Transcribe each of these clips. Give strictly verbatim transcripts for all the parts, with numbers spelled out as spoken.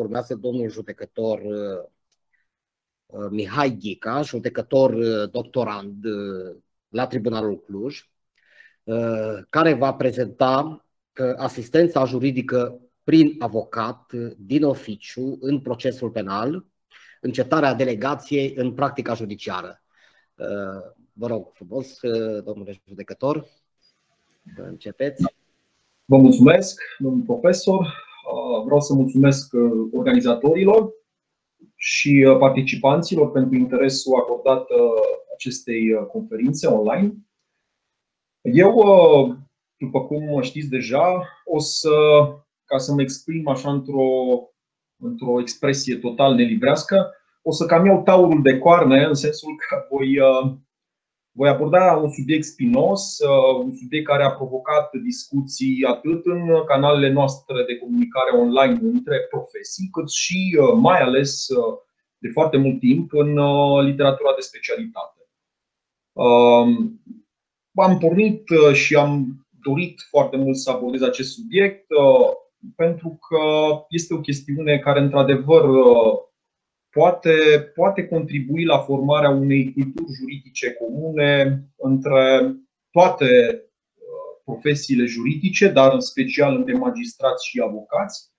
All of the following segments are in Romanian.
urmează domnul judecător Mihai Ghica, judecător doctorand la Tribunalul Cluj, care va prezenta asistența juridică prin avocat din oficiu în procesul penal, încetarea delegației în practica judiciară. Vă rog frumos, domnule judecător, să începeți. Vă mulțumesc, domnul profesor. Vreau să mulțumesc organizatorilor și participanților pentru interesul acordat acestei conferințe online. Eu, după cum știți deja, o să, ca să mă exprim așa într-o într-o expresie total nelibrească, o să cam iau taurul de coarne, în sensul că voi, voi aborda un subiect spinos, un subiect care a provocat discuții atât în canalele noastre de comunicare online între profesii, cât și, mai ales, de foarte mult timp, în literatura de specialitate. Am pornit și am dorit foarte mult să abordez acest subiect, pentru că este o chestiune care, într-adevăr, poate, poate contribui la formarea unei culturi juridice comune între toate profesiile juridice, dar în special între magistrați și avocați,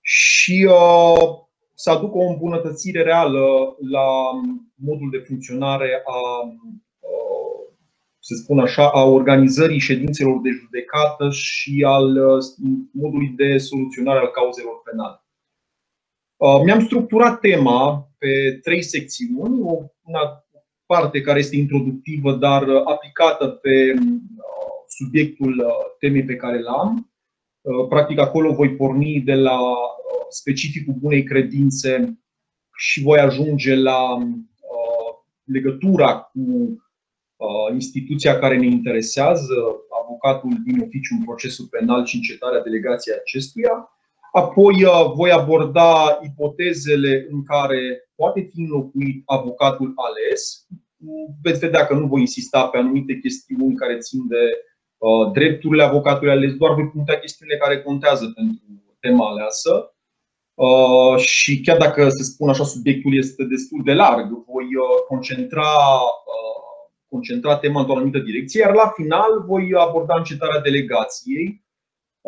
și uh, să aducă o îmbunătățire reală la modul de funcționare a, uh, să spun așa, a organizării ședințelor de judecată și al uh, modului de soluționare al cauzelor penale. Mi-am structurat tema pe trei secțiuni, o parte care este introductivă, dar aplicată pe subiectul temei pe care l-am. Practic acolo voi porni de la specificul bunei credințe și voi ajunge la legătura cu instituția care ne interesează, avocatul din oficiu în procesul penal și încetarea delegației acestuia. Apoi voi aborda ipotezele în care poate fi înlocuit avocatul ales. Veți vedea că nu voi insista pe anumite chestiuni care țin de uh, drepturile avocatului ales, doar voi puncta chestiunile care contează pentru tema aleasă. Uh, și chiar dacă, să spun așa, subiectul este destul de larg, voi uh, concentra, uh, concentra tema într-o anumită direcție, iar la final voi aborda încetarea delegației.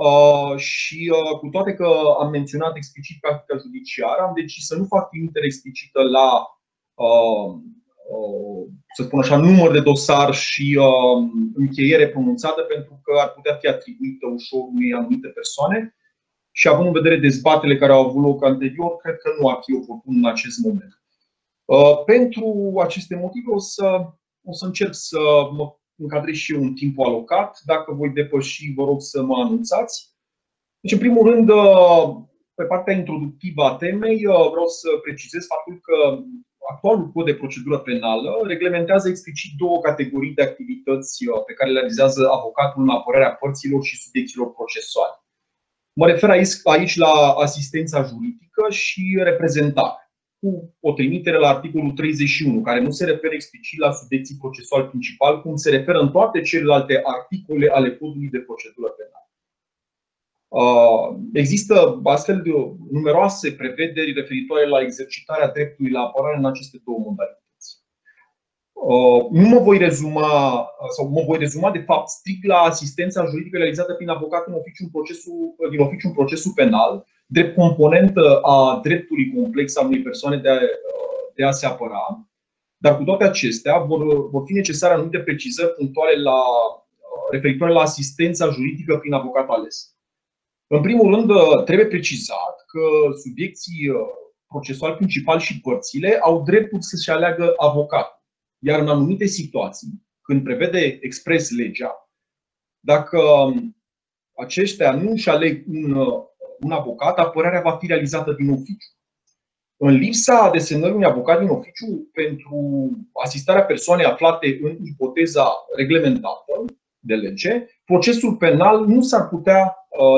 Uh, și uh, cu toate că am menționat explicit practica judiciară, am decis să nu fac trimitere explicită la uh, uh, să spun așa, număr de dosar și uh, încheiere pronunțată, pentru că ar putea fi atribuită ușor unei anumite persoane. Și având în vedere dezbatele care au avut loc anterior, cred că nu ar fi oportun în acest moment. Uh, pentru aceste motive o să, o să încerc să mă încadrez și eu în timpul alocat. Dacă voi depăși, vă rog să mă anunțați. Deci, în primul rând, pe partea introductivă a temei, vreau să precizez faptul că actualul cod de procedură penală reglementează explicit două categorii de activități pe care le realizează avocatul în apărarea părților și subiecților procesuale. Mă refer aici la asistența juridică și reprezentare, cu o trimitere la articolul treizeci și unu, care nu se referă explicit la subiecții procesual principal, cum se referă în toate celelalte articole ale codului de procedură penală. Există astfel de numeroase prevederi referitoare la exercitarea dreptului la apărare în aceste două modalități. Nu mă voi rezuma, sau mă voi rezuma de fapt strict la asistența juridică realizată prin avocat în oficiu în procesul, din oficiu în procesul penal, drept componentă a dreptului complex al unei persoane de a, de a se apăra, dar cu toate acestea vor, vor fi necesare anumite precizări punctuale la, referitoare la asistența juridică prin avocat ales. În primul rând, trebuie precizat că subiecții procesual principal și părțile au dreptul să-și aleagă avocatul, iar în anumite situații, când prevede expres legea, dacă aceștia nu își aleg un un avocat, apărarea va fi realizată din oficiu. În lipsa desemnării unui avocat din oficiu pentru asistarea persoanei aflate în ipoteza reglementată de lege, procesul penal nu s-ar putea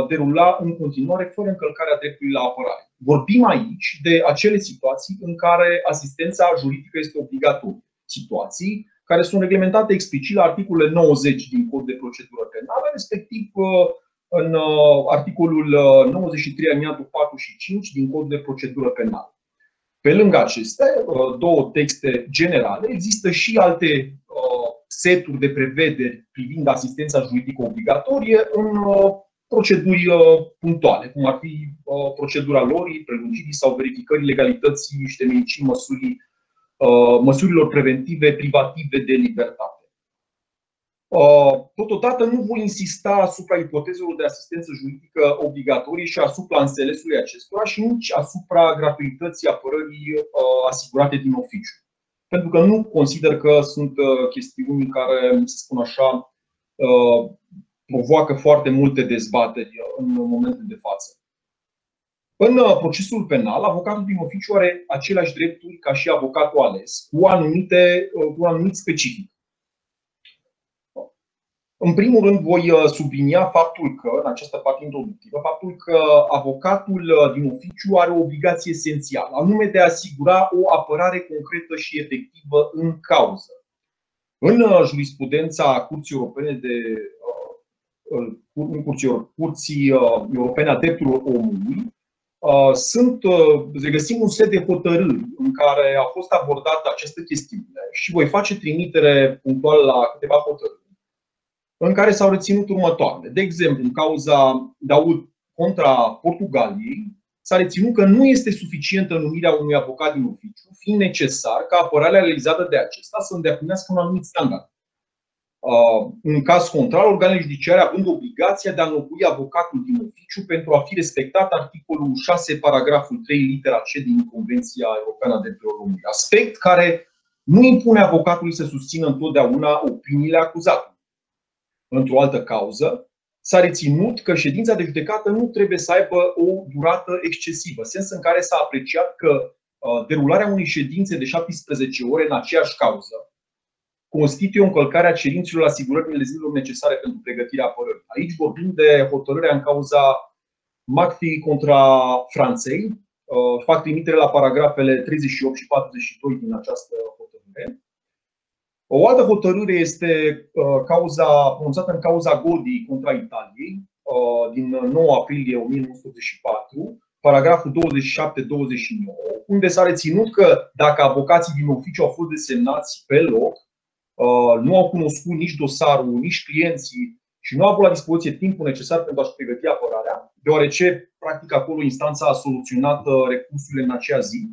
derula în continuare fără încălcarea dreptului la apărare. Vorbim aici de acele situații în care asistența juridică este obligatorie, situații care sunt reglementate explicit la articolele nouăzeci din Cod de procedură penală, respectiv în articolul nouăzeci și trei, alineatul patru și cinci din Codul de procedură penală. Pe lângă aceste două texte generale, există și alte seturi de prevederi privind asistența juridică obligatorie în proceduri punctuale, cum ar fi procedura lorii, prelungirii sau verificării legalității și temenicii măsurii, măsurilor preventive privative de libertate. Totodată nu voi insista asupra ipotezelor de asistență juridică obligatorie și asupra înțelesului acestora și nici asupra gratuității apărării asigurate din oficiu. Pentru că nu consider că sunt chestiuni care, să spun așa, provoacă foarte multe dezbateri în momentul de față. În procesul penal, avocatul din oficiu are aceleași drepturi ca și avocatul ales, cu anumite, cu un anumit specific. În primul rând, voi sublinia faptul că, în această parte introductivă, faptul că avocatul din oficiu are o obligație esențială, anume de a asigura o apărare concretă și efectivă în cauză. În jurisprudența Curții Europene de Curții Europene a Drepturilor Omului, sunt, regăsim un set de hotărâri în care a fost abordată această chestiune și voi face trimitere punctuală la câteva hotărâri în care s-au reținut următoarele. De exemplu, în cauza Daud contra Portugaliei, s-a reținut că nu este suficientă numirea unui avocat din oficiu, fiind necesar ca apărarea realizată de acesta să îndeplinească un anumit standard. În caz contrar, organele judiciare având obligația de a înlocui avocatul din oficiu pentru a fi respectat articolul șase, paragraful trei, litera C din Convenția Europeană a Drepturilor Omului, aspect care nu impune avocatului să susțină întotdeauna opiniile acuzatului. Într-o altă cauză, s-a reținut că ședința de judecată nu trebuie să aibă o durată excesivă, sens în care s-a apreciat că derularea unei ședințe de șaptesprezece ore în aceeași cauză constituie o încălcare a cerințelor asigurării zilelor necesare pentru pregătirea apărării. Aici vorbim de hotărârea în cauza Macteii contra Franței. Fac trimitere la paragrafele treizeci și opt și patruzeci și doi din această hotărâre. O altă hotărâre este cauza, pronunțată în cauza Godi contra Italiei, din nouă aprilie o mie nouă sute optzeci și patru, paragraful douăzeci și șapte douăzeci și nouă, unde s-a reținut că dacă avocații din oficiu au fost desemnați pe loc, nu au cunoscut nici dosarul, nici clienții și nu au avut la dispoziție timpul necesar pentru a-și pregăti apărarea, deoarece, practic, acolo instanța a soluționat recursurile în acea zi.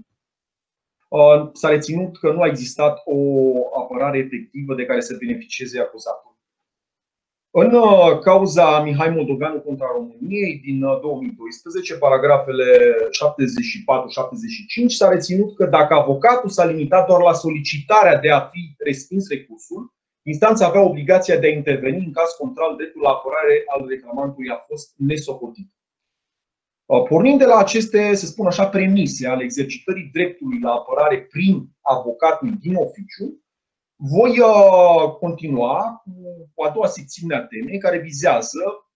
S-a reținut că nu a existat o apărare efectivă de care să beneficieze acuzatul. În cauza Mihai Moldovan contra României din două mii doisprezece, paragrafele șaptezeci și patru șaptezeci și cinci, s-a reținut că dacă avocatul s-a limitat doar la solicitarea de a fi respins recursul, instanța avea obligația de a interveni în caz contrar, dreptul la apărare al reclamantului a fost nesocotit. Pornind de la aceste, să spun așa, premise ale exercitării dreptului la apărare prin avocatul din oficiu, voi continua cu a doua secțiune a temei, care vizează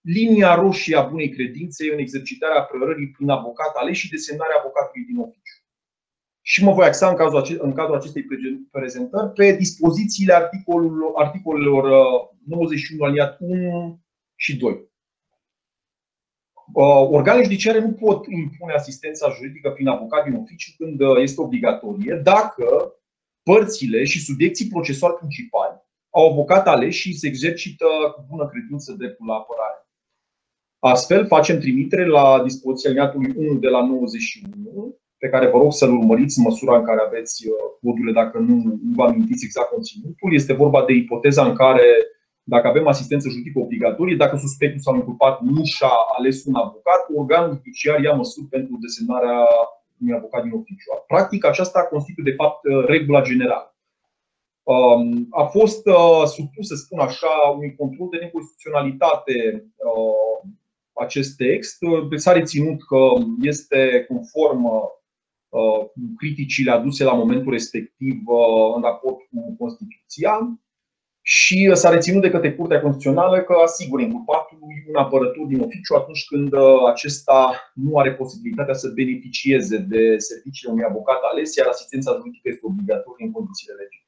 linia roșie a bunei credințe în exercitarea apărării prin avocat ales și desemnarea avocatului din oficiu. Și mă voi axa în cazul, în cadrul acestei prezentări pe dispozițiile articolelor, articolelor nouăzeci și unu, alineat unu și doi. Organele judiciare nu pot impune asistența juridică prin avocat din oficiu când este obligatorie, dacă părțile și subiecții procesuali principali au avocat aleși și se exercită cu bună credință dreptul la apărare. Astfel, facem trimitere la dispoziția alineatului unu de la nouăzeci și unu, pe care vă rog să-l urmăriți în măsura în care aveți codurile, dacă nu vă amintiți exact conținutul. Este vorba de ipoteza în care, dacă avem asistență juridică obligatorie, dacă suspectul sau inculpat nu și-a ales un avocat, organul judiciar ia măsuri pentru desemnarea unui avocat din oficiu. Practic, aceasta constituie, de fapt, regula generală. A fost supus, să spun așa, unui control de neconstituționalitate acest text. S-a reținut că este conform cu criticile aduse la momentul respectiv în raport cu Constituția. Și s-a reținut de către Curtea Constituțională că asigură inculpatului un apărător din oficiu atunci când acesta nu are posibilitatea să beneficieze de serviciile unui avocat ales, iar asistența juridică este obligatorie în condițiile legii.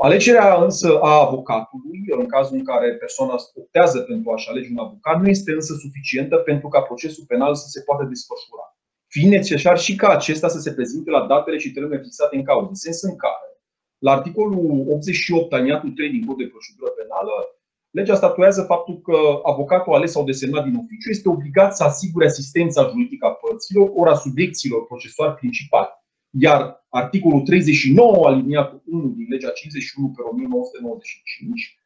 Alegerea însă a avocatului, în cazul în care persoana optează pentru a-și alege un avocat, nu este însă suficientă pentru ca procesul penal să se poată desfășura, fiind necesar și ca acesta să se prezinte la datele și termenele fixate în cauză, în sens în care, la articolul optzeci și opt, alineatul trei din Codul de procedură penală, legea statuează faptul că avocatul ales sau desemnat din oficiu este obligat să asigure asistența juridică a părților ori a subiecților procesuali principali. Iar articolul treizeci și nouă, aliniatul unu din legea cincizeci și unu pe o mie nouă sute nouăzeci și cinci,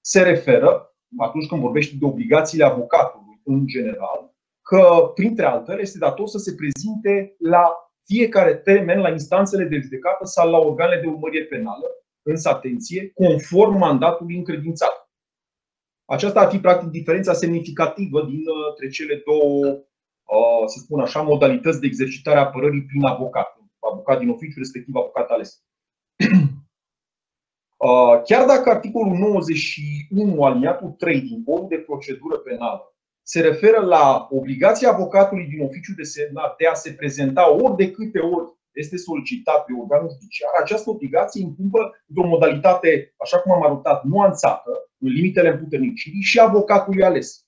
se referă, atunci când vorbește de obligațiile avocatului în general, că, printre altele, este dator să se prezinte la fiecare termen la instanțele de judecată sau la organele de urmărire penală, însă, atenție, conform mandatului încredințat. Aceasta ar fi, practic, diferența semnificativă dintre cele două, să spun așa, modalități de exercitare a apărării prin avocat. Avocat din oficiu, respectiv avocat ales. Chiar dacă articolul nouăzeci și unu, aliniatul trei din Codul de procedură penală se referă la obligația avocatului din oficiu desemnat de a se prezenta ori de câte ori este solicitat pe organul judiciar, această obligație incumbă într-o modalitate, așa cum am arătat, nuanțată, în limitele împuternicirii și avocatului ales,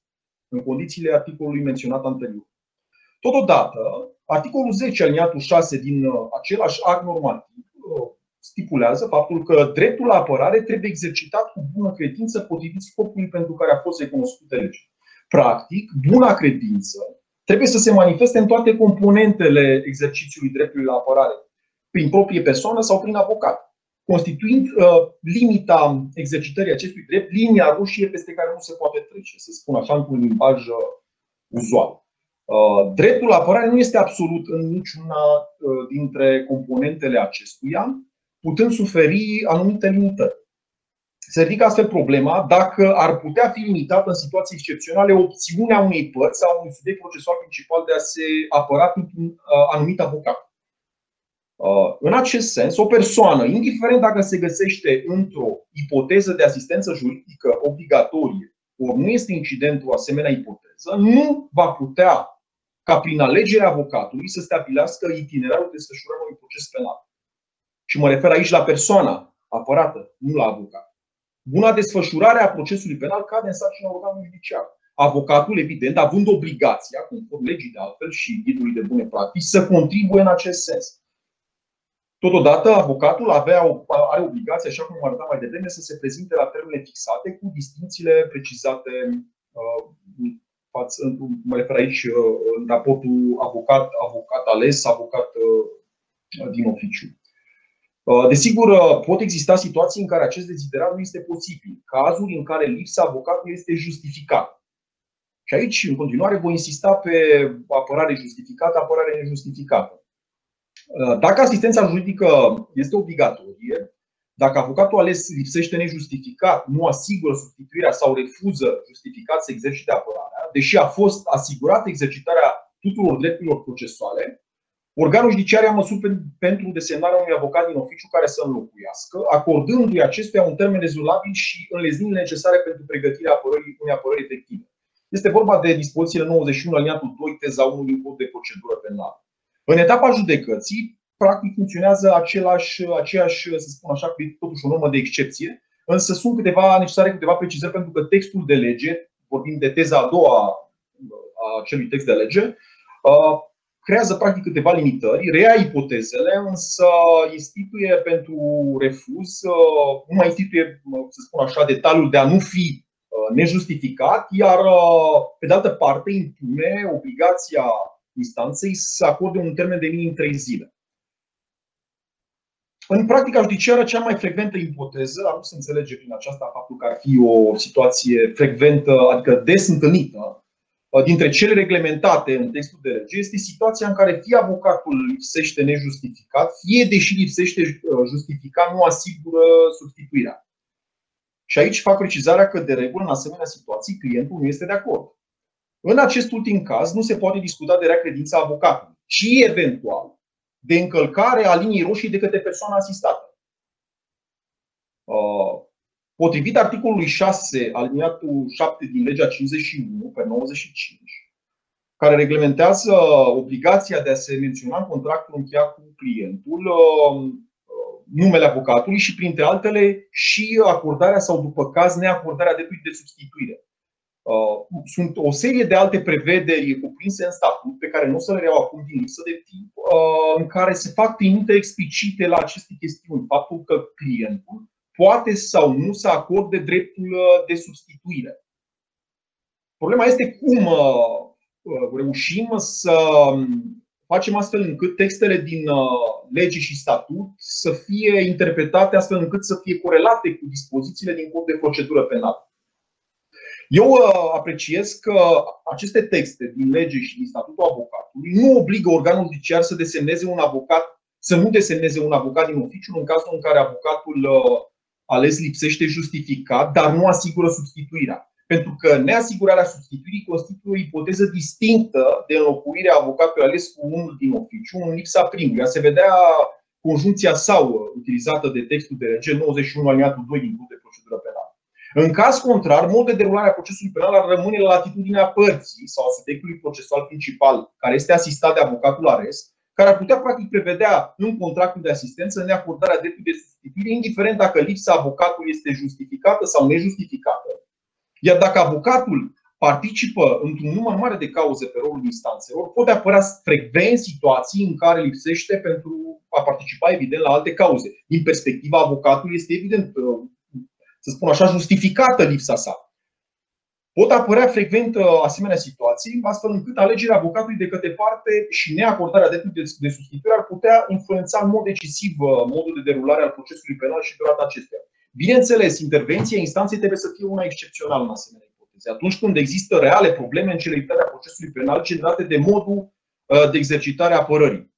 în condițiile articolului menționat anterior. Totodată, articolul zece, aliniatul șase din același act normativ stipulează faptul că dreptul la apărare trebuie exercitat cu bună credință potrivit scopului pentru care a fost recunoscută legea. Practic, buna credință trebuie să se manifeste în toate componentele exercițiului dreptului la apărare, prin proprie persoană sau prin avocat, constituind limita exercitării acestui drept, linia roșie peste care nu se poate trece, să spun așa, într-un limbaj uzual. Dreptul la apărare nu este absolut în niciuna dintre componentele acestuia, putând suferi anumite limitări. Se ridică astfel problema dacă ar putea fi limitată în situații excepționale opțiunea unei părți sau unui subiect procesual principal de a se apăra printr-un anumit avocat. În acest sens, o persoană, indiferent dacă se găsește într-o ipoteză de asistență juridică obligatorie, ori nu este incident o asemenea ipoteză, nu va putea, ca prin alegerea avocatului, să stabilească itinerarul desfășurării unui proces penal. Și mă refer aici la persoana apărată, nu la avocat. Buna desfășurare a procesului penal cade în sarcina organului judiciar. Avocatul, evident, având obligația, conform legii de altfel și ghidului de bune practici, să contribuie în acest sens. Totodată, avocatul avea, are obligația, așa cum arătam mai devreme, să se prezinte la termene fixate cu distințiile precizate, mă refer aici în raportul avocat, avocat ales, avocat din oficiu. Desigur, pot exista situații în care acest deziderat nu este posibil, cazuri în care lipsa avocatului este justificată. Și aici, în continuare, voi insista pe apărare justificată, apărare nejustificată. Dacă asistența juridică este obligatorie, dacă avocatul ales lipsește nejustificat, nu asigură substituirea sau refuză justificat să exercite apărarea, deși a fost asigurată exercitarea tuturor drepturilor procesuale, organul judiciar ia măsuri pentru desemnarea unui avocat din oficiu care să înlocuiască, acordându-i acestuia un termen rezonabil și înlezinile necesare pentru pregătirea apărării unei apărări efective. Este vorba de dispozițiile nouăzeci și unu, alineatul doi, teza unu din Codul de procedură penală. În etapa judecății, practic funcționează același, aceeași, să spun așa, totuși o normă de excepție, însă sunt câteva necesare câteva precizări pentru că textul de lege, vorbim de teza a doua a acelui text de lege, creează practic câteva limitări, reia ipotezele, însă instituie pentru refuz, nu mai instituie, să spun așa, detaliul de a nu fi nejustificat, iar pe de altă parte impune obligația instanței să acorde un termen de minim trei zile. În practica judiciară, cea mai frecventă ipoteză, dar nu se înțelege prin aceasta faptul că ar fi o situație frecventă, adică des întâlnită, dintre cele reglementate în textul de lege, este situația în care fie avocatul lipsește nejustificat, fie, deși lipsește justificat, nu asigură substituirea. Și aici fac precizarea că, de regulă, în asemenea situații, clientul nu este de acord. În acest ultim caz, nu se poate discuta de rea credința avocatului, ci eventual de încălcare a liniei roșii de către persoana asistată. Potrivit articolului șase, aliniatul șapte din legea cincizeci și unu pe nouăzeci și cinci, care reglementează obligația de a se menționa în contractul încheiat cu clientul, numele avocatului și, printre altele, și acordarea sau, după caz, neacordarea dreptului de substituire. Sunt o serie de alte prevederi cuprinse în statut, pe care nu o să le reiau acum din lipsă de timp, în care se fac trimite explicite la aceste chestiuni. Faptul că clientul poate sau nu să acorde dreptul de substituire. Problema este cum reușim să facem astfel încât textele din lege și statut să fie interpretate astfel încât să fie corelate cu dispozițiile din cod de procedură penală. Eu apreciez că aceste texte din lege și din statutul avocatului nu obligă organul judiciar să desemneze un avocat, să nu desemneze un avocat din oficiu în cazul în care avocatul ales lipsește justificat, dar nu asigură substituirea. Pentru că neasigurarea substituirii constituie o ipoteză distinctă de înlocuire a avocatului ales cu unul din oficiu în lipsa primului. Se vedea conjuncția sau utilizată de textul de lege nouăzeci și unu alineatul doi din cod de procedură penală. În caz contrar, modul de derulare a procesului penal ar rămâne la latitudinea părții sau a subiectului procesual principal, care este asistat de avocatul ales, care ar putea practic prevedea în contractul de asistență neacordarea dreptului de substituire, indiferent dacă lipsa avocatului este justificată sau nejustificată. Iar dacă avocatul participă într-un număr mare de cauze pe rolul instanțelor, pot apărea frecvent situații în care lipsește pentru a participa, evident, la alte cauze. Din perspectiva avocatului este evident, să spun așa, justificată lipsa sa. Pot apărea frecvent asemenea situații, astfel încât alegerea avocatului de către parte și neacordarea dreptului de substituire ar putea influența în mod decisiv modul de derulare al procesului penal și durata acestuia. Bineînțeles, intervenția instanței trebuie să fie una excepțională în asemenea ipoteze. Atunci când există reale probleme în celeritatea procesului penal generate de modul de exercitare a apărării.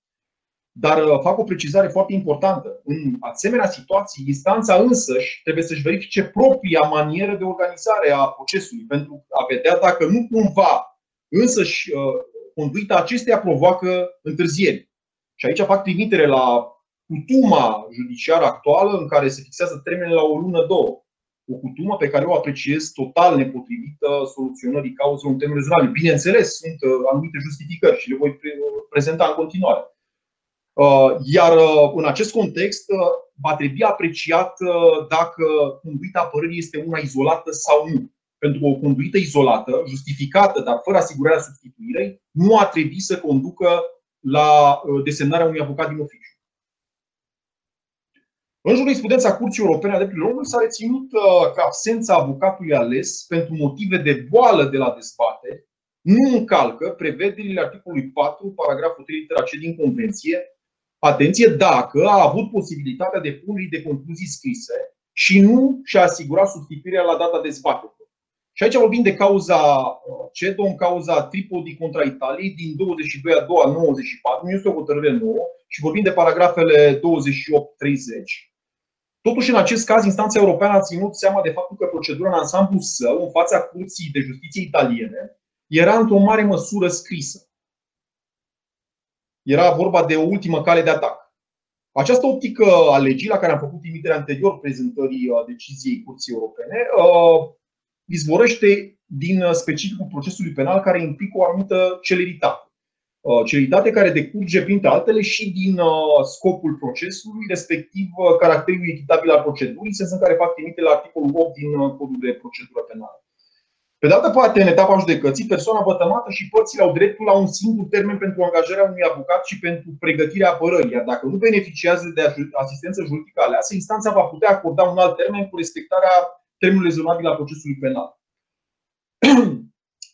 Dar fac o precizare foarte importantă. În asemenea situații, instanța însăși trebuie să-și verifice propria manieră de organizare a procesului pentru a vedea dacă nu cumva însăși conduita acesteia provoacă întârzieri. Și aici fac trimitere la cutuma judiciară actuală în care se fixează termenele la o lună, două. O cutumă pe care o apreciez total nepotrivită soluționării cauzelor în termeni rezonabili. Bineînțeles, sunt anumite justificări și le voi prezenta în continuare. Iar în acest context va trebui apreciat dacă conduita apărării este una izolată sau nu. Pentru că o conduită izolată, justificată, dar fără asigurarea substituirei, nu ar trebui să conducă la desemnarea unui avocat din oficiu. În jurisprudența Curții Europene a Drepturilor Omului s-a reținut că absența avocatului ales pentru motive de boală de la dezbatere nu încalcă prevederile articolului patru, paragraful trei, litera C din Convenție, atenție, dacă a avut posibilitatea depunerii de concluzii scrise și nu și-a asigurat substituirea la data dezbaterii. Și aici vorbim de cauza C D O, în cauza Tripodi contra Italiei din douăzeci și doi a doua nouăzeci și patru, nu este o hotărâre nouă, și vorbim de paragrafele douăzeci și opt la treizeci. Totuși, în acest caz, instanța europeană a ținut seama de faptul că procedura în ansamblu său, în fața Curții de Justiție italiene, era într-o mare măsură scrisă. Era vorba de o ultimă cale de atac. Această optică a legii, la care am făcut trimiterea anterior prezentării deciziei Curții Europene, izvorăște din specificul procesului penal care implică o anumită celeritate. Celeritate care decurge, printre altele, și din scopul procesului, respectiv caracterul echitabil al procedurii, sens în care fac trimite la articolul opt din Codul de Procedură Penală. Pe de altă parte, în etapa judecății, persoana vătămată și părțile au dreptul la un singur termen pentru angajarea unui avocat și pentru pregătirea apărării, iar dacă nu beneficiază de asistență juridică aleasă, instanța va putea acorda un alt termen cu respectarea termenului rezonabil al procesului penal.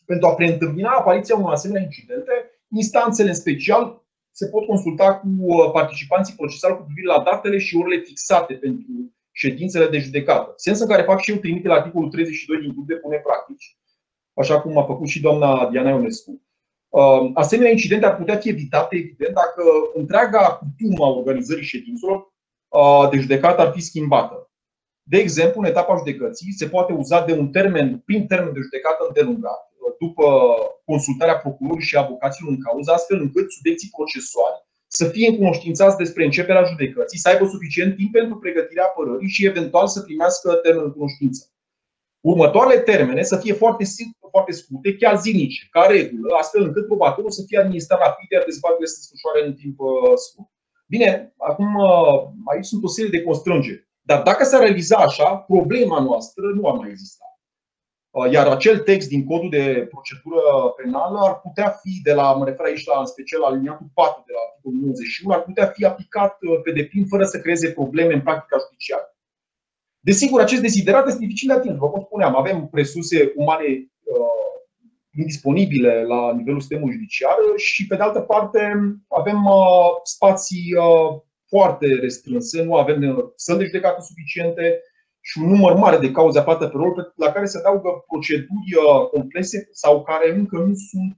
Pentru a preîntâmpina apariția unor asemenea incidente, instanțele, în special, se pot consulta cu participanții procesali cu privire la datele și orele fixate pentru ședințele de judecată. Sens în care fac și eu trimite la articolul treizeci și doi din Codul de Bune Practici, așa cum a făcut și doamna Diana Ionescu. Asemenea incidente ar putea fi evitate, evident, dacă întreaga cutumă a organizării ședințelor de judecată ar fi schimbată. De exemplu, în etapa judecății se poate uza de un termen, prin termen de judecată îndelungat, după consultarea procurorului și avocaților în cauză, astfel încât subiecții procesuali să fie încunoștințați despre începerea judecății, să aibă suficient timp pentru pregătirea apărării și eventual să primească termenul în cunoștință. Următoarele termene să fie foarte, foarte scurte, chiar zilnice, ca regulă, astfel încât probatorul să fie administrat rapid, iar dezbaterile să se desfășoare în timp scurt. Bine, acum aici sunt o serie de constrângeri. Dar dacă s-ar realiza așa, problema noastră nu ar mai exista. Iar acel text din codul de procedură penală ar putea fi, de la, mă refer aici la, în special la aliniatul patru de la articolul nouăzeci și unu, ar putea fi aplicat pe deplin fără să creeze probleme în practica judiciară. Desigur, acest desiderat este dificil de atins. Vă spuneam, avem resurse umane uh, indisponibile la nivelul sistemului judiciar și, pe de altă parte, avem uh, spații uh, foarte restrânse, nu avem săli de judecată suficiente și un număr mare de cauze aflate pe rol, la care se adaugă proceduri complexe sau care încă nu sunt,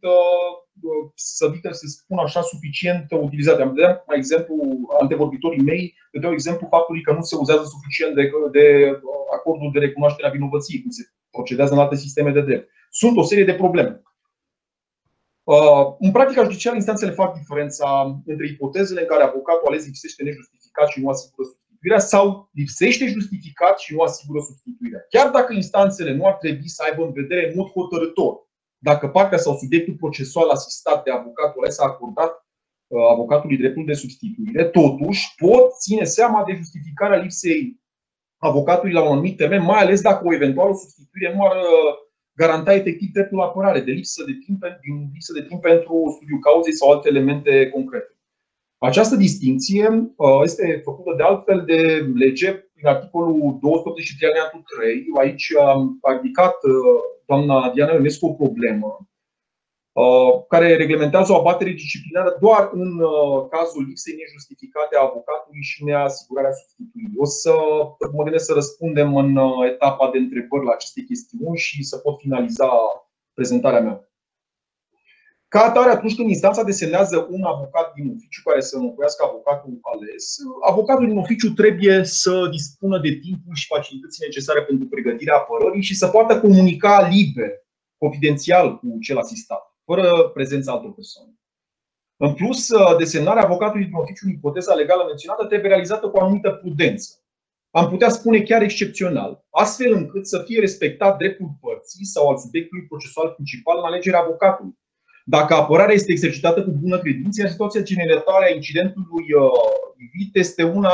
să spun așa, suficient utilizate. Am dat, de exemplu, antevorbitorii mei dădeau exemplu faptului că nu se uzează suficient de, de acordul de recunoaștere a vinovăției, cum se procedează în alte sisteme de drept. Sunt o serie de probleme. În practica judiciară, instanțele fac diferența între ipotezele în care avocatul ales lipsește nejustificat și nu asigură substituirea sau lipsește justificat și nu asigură substituirea. Chiar dacă instanțele nu ar trebui să aibă în vedere în mod hotărător dacă partea sau subiectul procesual asistat de avocatul ales a acordat avocatului dreptul de substituire, totuși pot ține seama de justificarea lipsei avocatului la un anumit termen, mai ales dacă o eventuală substituire nu ar garanta efectiv dreptul la apărare, de lipsă de timp, din lipsă de timp pentru studiul cauzei sau alte elemente concrete. Această distinție este făcută de altfel de lege prin articolul două sute optzeci și trei alineatul trei. Aici a ridicat doamna Diana Ionescu o problemă care reglementează o abatere disciplinară doar în cazul lipsei nejustificate a avocatului și neasigurarea substituirii. O să mă gândesc să răspundem în etapa de întrebări la aceste chestiuni și să pot finaliza prezentarea mea. Ca atare, atunci când instanța desemnează un avocat din oficiu care să înlocuiască avocatul ales, avocatul din oficiu trebuie să dispună de timpul și facilitățile necesare pentru pregătirea apărării și să poată comunica liber, confidențial cu cel asistat, fără prezența altor persoane. În plus, desemnarea avocatului din oficiu în ipoteza legală menționată trebuie realizată cu o anumită prudență, am putea spune chiar excepțional, astfel încât să fie respectat dreptul părții sau al subiectului procesual principal în alegerea avocatului. Dacă apărarea este exercitată cu bună credință, iar situația generatoare a incidentului privit este una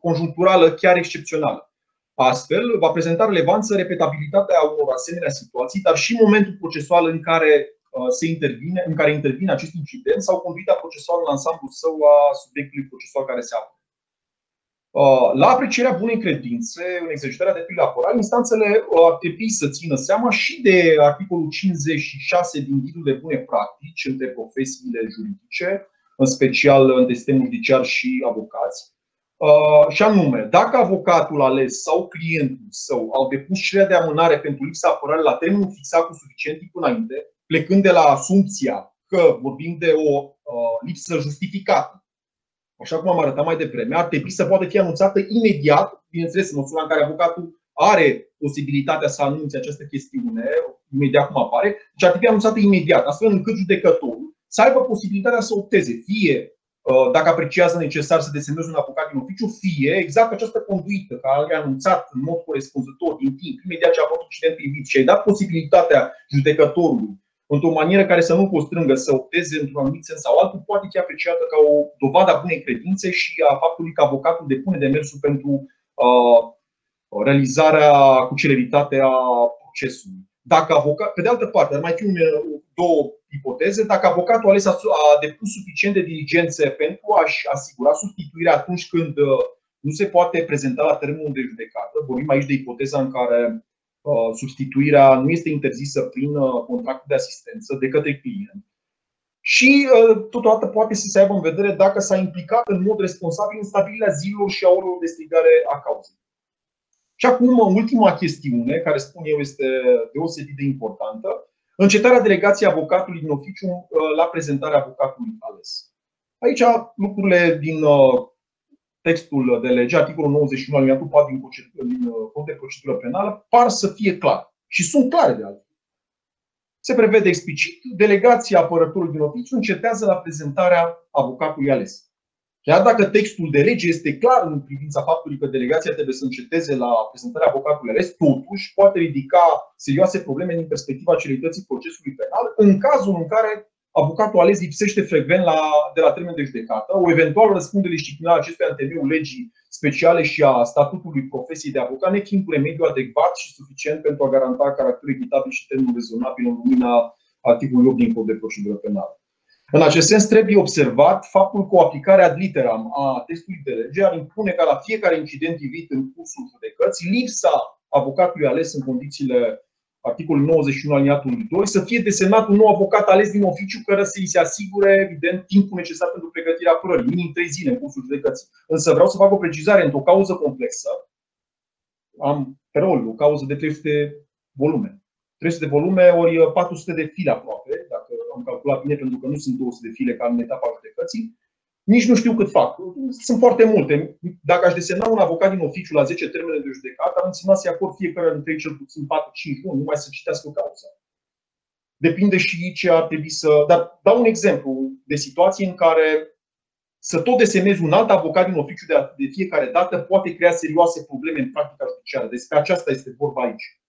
conjuncturală, chiar excepțională. Astfel, va prezenta relevanță repetabilitatea unor asemenea situații, dar și momentul procesual în care se intervine, în care intervine acest incident sau conduita procesuală în ansamblul său a subiectului procesual care se află. La aprecierea bunei credințe în exercitarea dreptului la apărare, instanțele ar trebui să țină seama și de articolul cincizeci și șase din Ghidul de bune practici între profesiile juridice, în special între sistemul judiciar și avocați. Și anume, dacă avocatul ales sau clientul său au depus cererea de amânare pentru lipsa apărare la termenul fixat cu suficient timp înainte, plecând de la asumția că vorbim de o lipsă justificată, așa cum am arătat mai devreme, ar trebui să poată fi anunțată imediat, bineînțeles, în măsura în care avocatul are posibilitatea să anunțe această chestiune, imediat cum apare, deci ar trebui anunțată imediat, astfel încât judecătorul să aibă posibilitatea să opteze, fie dacă apreciază necesar să desemneze un avocat din oficiu, fie exact această conduită care a anunțat în mod corespunzător, din timp, imediat ce a fost incident privit și a dat posibilitatea judecătorului într-o manieră care să nu constrângă să opteze într-un anumit sens sau altul, poate fi apreciată ca o dovadă a bunei credințe și a faptului că avocatul depune demersul pentru uh, realizarea cu celeritate a procesului. Dacă avocat, pe de altă parte, ar mai fi une, două ipoteze. Dacă avocatul ales a, a depus suficient de diligențe pentru a-și asigura substituirea atunci când nu se poate prezenta la termenul de judecată, vorbim aici de ipoteza în care substituirea nu este interzisă prin contractul de asistență de către client. Și totodată poate să se aibă în vedere dacă s-a implicat în mod responsabil în stabilirea zilelor și a orelor de strigare a cauzei. Și acum, ultima chestiune, care spun eu este deosebit de importantă, încetarea delegației avocatului din oficiu la prezentarea avocatului ales. Aici lucrurile din textul de lege, articolul nouăzeci și unu alineatul patru din Codul de procedură penală, par să fie clar. Și sunt clare de altfel. Se prevede explicit, delegația apărătorului din oficiu încetează la prezentarea avocatului ales. Chiar dacă textul de lege este clar în privința faptului că delegația trebuie să înceteze la prezentarea avocatului ales, totuși poate ridica serioase probleme din perspectiva celerității procesului penal în cazul în care avocatul ales lipsește frecvent la, de la termen de judecată. O eventuală răspundere disciplinară acestui anterior legii speciale și a statutului profesiei de avocat ne chimpure mediul adecvat și suficient pentru a garanta caracterul echitabil și termenul rezonabil în lumina articolului opt din Cod de procedură penală. În acest sens, trebuie observat faptul că o aplicare ad literam a textului de lege ar impune ca la fiecare incident ivit în cursul judecății lipsa avocatului ales în condițiile articolul nouăzeci și unu aliniatul doi să fie desemnat un nou avocat ales din oficiu care să-i se asigure, evident, timpul necesar pentru pregătirea apărării, minim trei zile în cursul judecății. Însă vreau să fac o precizare. Într-o cauză complexă, am pe rol o cauză de trei sute de volume. trei sute de volume ori patru sute de file aproape, dacă am calculat bine, pentru că nu sunt două sute de file ca în etapa judecății. Nici nu știu cât fac. Sunt foarte multe. Dacă aș desemna un avocat din oficiu la zece termene de judecată, ar însemna să-i acord fiecare dintre ei cel puțin patru cinci luni, numai să citească o cauză. Depinde și ce ar trebui să... Dar dau un exemplu de situație în care să tot desemnezi un alt avocat din oficiu de fiecare dată poate crea serioase probleme în practica judiciară. Despre aceasta este vorba aici.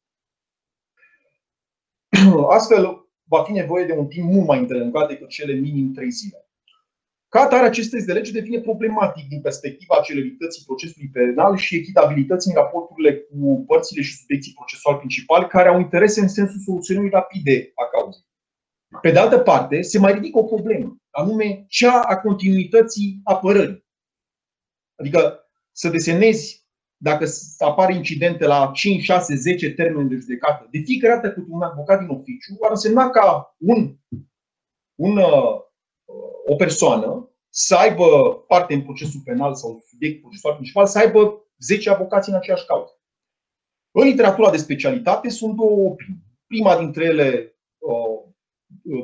Astfel, va fi nevoie de un timp mult mai îndelungat decât cele minim trei zile. Ca atare, acest text de lege devine problematic din perspectiva celerității procesului penal și echitabilității în raporturile cu părțile și subiecții procesuali principali care au interese în sensul soluționării rapide a cauzei. Pe de altă parte, se mai ridică o problemă, anume cea a continuității apărării. Adică să desenezi, dacă apar incidente la cinci, șase, zece termeni de judecată, de fiecare dată cât un avocat din oficiu, ar însemna ca un, un o persoană să aibă parte în procesul penal sau subiect procesual principal, să aibă zece avocați în aceeași cauză. În literatura de specialitate sunt două opinii. Prima dintre ele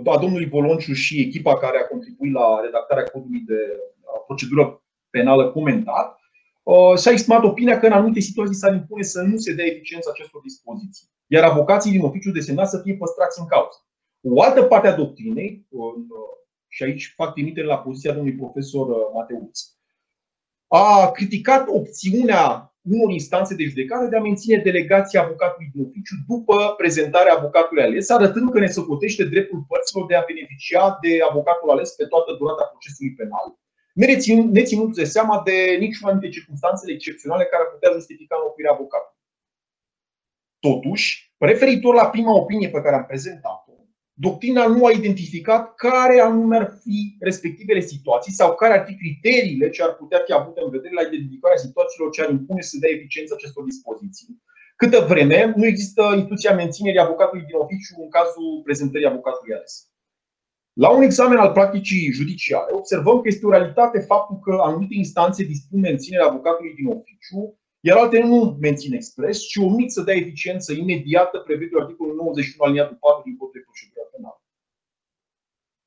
a domnului Bolonciu și echipa care a contribuit la redactarea codului de procedură penală comentat. S-a exprimat opinia că în anumite situații s-ar impune să nu se dea eficiența acestor dispoziții, iar avocații din oficiu desemnați să fie păstrați în cauză. O altă parte a doctrinei, și aici fac trimitere la poziția domnului profesor Mateuz, a criticat opțiunea unor instanțe de judecată de a menține delegația avocatului din oficiu după prezentarea avocatului ales, arătând că ne socotește dreptul părților de a beneficia de avocatul ales pe toată durata procesului penal, ne ținându-se seama de niciuna dintre circunstanțele excepționale care ar putea justifica înlocuirea avocatului. Totuși, referitor la prima opinie pe care am prezentat-o, doctrina nu a identificat care anume ar fi respectivele situații sau care ar fi criteriile ce ar putea fi avute în vedere la identificarea situațiilor ce ar impune să dea eficiență acestor dispoziții. Câtă vreme nu există instituția menținerii avocatului din oficiu în cazul prezentării avocatului ales. La un examen al practicii judiciare, observăm că este o realitate faptul că anumite instanțe dispun menținerea avocatului din oficiu, iar altele nu mențin expres, ci omit să dea eficiență imediată prevederea articolul nouăzeci și unu aliniatul patru din Codul de procedură penală.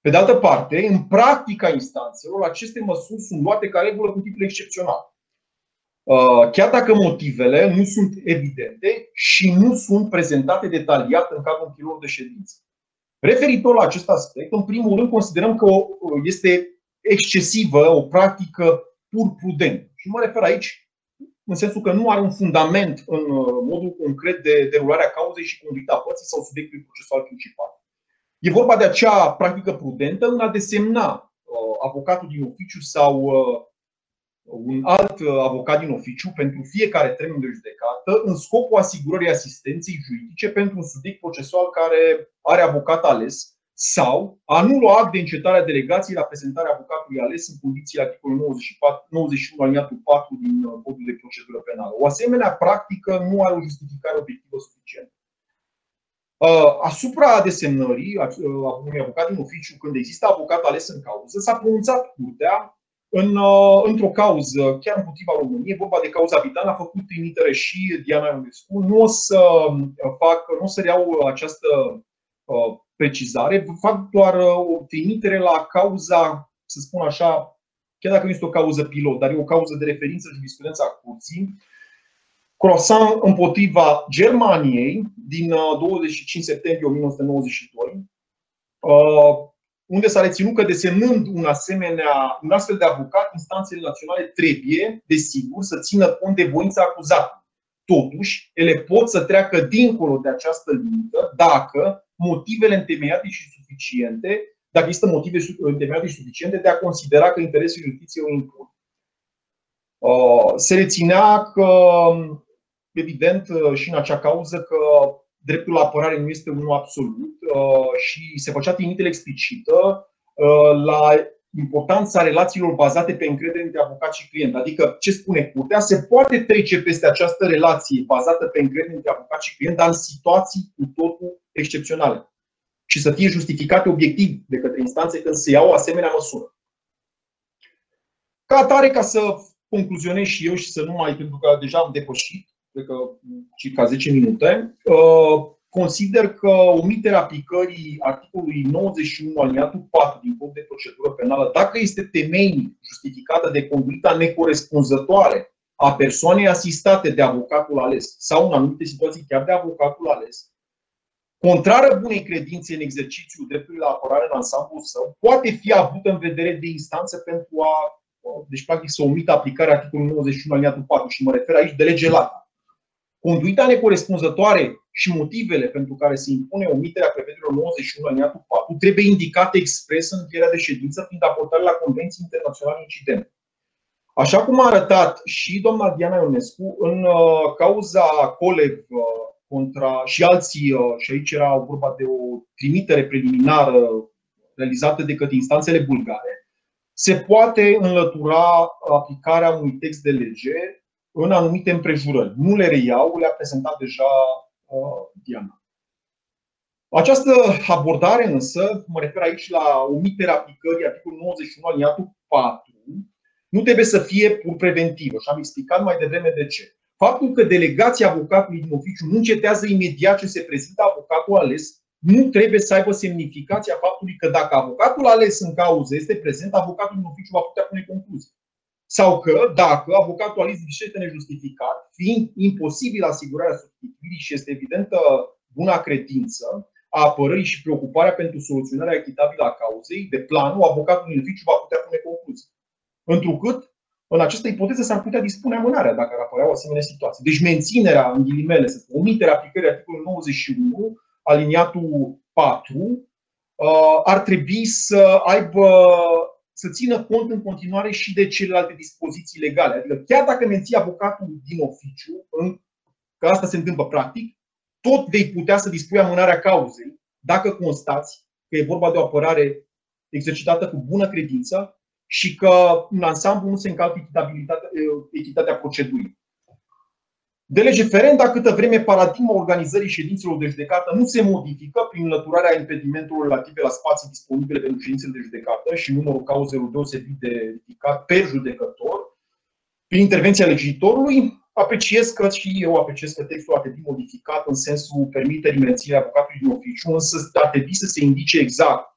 Pe de altă parte, în practica instanțelor, aceste măsuri sunt luate ca regulă cu titlu excepțional, chiar dacă motivele nu sunt evidente și nu sunt prezentate detaliat în cadrul închirilor de ședință. Referitor la acest aspect, în primul rând considerăm că este excesivă o practică pur prudentă. Și mă refer aici în sensul că nu are un fundament în modul concret de derularea cauzei și conduita părții sau subiectului procesual principal. E vorba de acea practică prudentă în a desemna avocatul din oficiu sau un alt avocat din oficiu pentru fiecare termen de judecată în scopul asigurării asistenței juridice pentru un subiect procesual care are avocat ales sau a nu lua act de încetarea delegației la prezentarea avocatului ales în condițiile articolului nouăzeci și patru, nouăzeci și unu aliniatul patru din Codul de procedură penală. O asemenea practică nu are o justificare obiectivă suficientă. Asupra desemnării unui avocat din oficiu când există avocat ales în cauză, s-a pronunțat Curtea în, într-o cauză chiar împotriva României, vorba de cauza Vitana, a făcut trimitere și Diana Ionescu. Nu o să fac, nu o să reiau această precizare, fac doar o trimitere la cauza, să spun așa, chiar dacă nu este o cauză pilot, dar e o cauză de referință în jurisprudența curții, Croissant împotriva Germaniei din douăzeci și cinci septembrie o mie nouă sute nouăzeci și doi, unde s-a reținut că desemnând un asemenea, un astfel de avocat, instanțele naționale trebuie, desigur, să țină cont de voința acuzatului. Totuși, ele pot să treacă dincolo de această limită dacă motivele întemeiate și suficiente dacă există motive întemeiate și suficiente de a considera că interesul justiției îl impun. Se reținea că, evident, și în acea cauză, că dreptul la apărare nu este unul absolut și se făcea trimitere explicită la importanța relațiilor bazate pe încredere între avocat și client. Adică, ce spune Curtea? Se poate trece peste această relație bazată pe încredere între avocat și client, dar în situații cu totul excepționale și să fie justificate obiectiv de către instanțe când se iau o asemenea măsură. Ca atare, ca să concluzionez și eu și să nu mai, pentru că deja am depășit, cred că circa zece minute, consider că omiterea aplicării articolului nouăzeci și unu aliniatul patru din Codul de procedură penală, dacă este temeinic justificată de conduita necorespunzătoare a persoanei asistate de avocatul ales sau în anumite situații chiar de avocatul ales, contrară bunei credințe în exercițiul dreptului la apărare în ansamblul său, poate fi avută în vedere de instanță pentru a, deci practic să omită aplicarea articolului nouăzeci și unu aliniatul patru și mă refer aici de lege lata. Conduita necorespunzătoare și motivele pentru care se impune omiterea prevederilor nouăzeci și unu aliniatul patru trebuie indicate expres în încheierea de ședință prin aportare la convenții internaționale incidente. Așa cum a arătat și doamna Diana Ionescu în cauza coleg contra și alții, și aici era vorba de o trimitere preliminară realizată de către instanțele bulgare, se poate înlătura aplicarea unui text de lege în anumite împrejurări. Nu le reiau, le-a prezentat deja Diana. Această abordare însă, mă refer aici la omiterea aplicării articolului nouăzeci și unu aliniatul patru, nu trebuie să fie pur preventivă și am explicat mai devreme de ce. Faptul că delegația avocatului din oficiu nu încetează imediat ce se prezintă avocatul ales nu trebuie să aibă semnificația faptului că dacă avocatul ales în cauză este prezent, avocatul din oficiu va putea pune concluzii. Sau că, dacă avocatul ales este nejustificat, fiind imposibil asigurarea substituirii și este evidentă buna credință a apărării și preocuparea pentru soluționarea echitabilă a cauzei de planul, avocatul din oficiu va putea pune concluzii. Întrucât, în această ipoteză s-ar putea dispune amânarea dacă ar apărea o asemenea situație. Deci menținerea, în ghilimele, să spun, omiterea aplicării articolului nouăzeci și unu aliniatul patru ar trebui să aibă, să țină cont în continuare și de celelalte dispoziții legale. Adică chiar dacă menții avocatul din oficiu, că asta se întâmplă practic, tot vei putea să dispui amânarea cauzei dacă constați că e vorba de o apărare exercitată cu bună credință și că în ansamblu nu se încalcă echitatea procedurii. De lege ferent, dacă câtă vreme paradigma organizării ședințelor de judecată nu se modifică prin înlăturarea impedimentelor relative la spații disponibile pentru ședințele de judecată și numărul cauzelor deosebit de ridicat pe judecător, prin intervenția legiuitorului, apreciez că și eu apreciez că textul ar trebui modificat în sensul permiterii menținerii avocatului din oficiu, însă ar trebui să se indice exact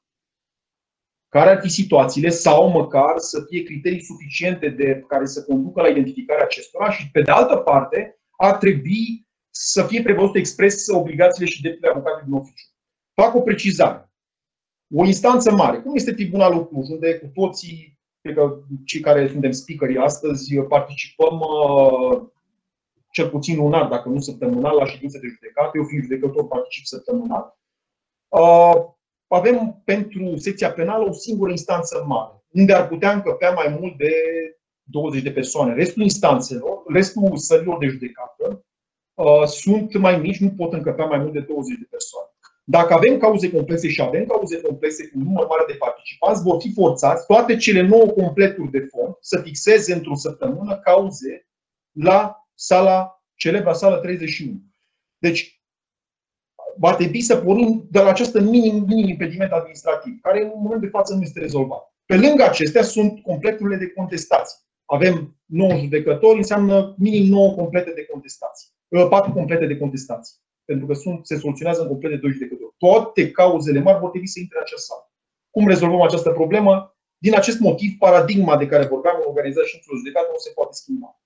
care ar fi situațiile sau măcar să fie criterii suficiente de care să conducă la identificarea acestora și, pe de altă parte, ar trebui să fie prevăzute expres obligațiile și drepturile avocatului din oficiu. Fac o precizare. O instanță mare, cum este Tribunalul Cluj, unde cu toții, cred că cei care suntem speakerii astăzi, participăm cel puțin lunar, dacă nu săptămânal, la ședințe de judecată. Eu, fiind judecător, particip săptămânal. Avem pentru secția penală o singură instanță mare, unde ar putea încăpea mai mult de douăzeci de persoane. Restul instanțelor, restul sălilor de judecată uh, sunt mai mici, nu pot încăpea mai mult de douăzeci de persoane. Dacă avem cauze complexe și avem cauze complexe cu număr mare de participanți, vor fi forțați toate cele nouă completuri de fond să fixeze într-o săptămână cauze la sala, celebra sală treizeci și unu. Deci, va trebui să pornim de la această minim, minim impediment administrativ, care în momentul de față nu este rezolvat. Pe lângă acestea sunt completurile de contestații. Avem nouă judecători, înseamnă minim nouă complete de contestații. patru complete de contestații, pentru că sunt, se soluționează în complete doi judecători. Toate cauzele mari vor trebui să intre în această sală. Cum rezolvăm această problemă? Din acest motiv, paradigma de care vorbeam în organizarea ședințelor de judecată nu se poate schimba.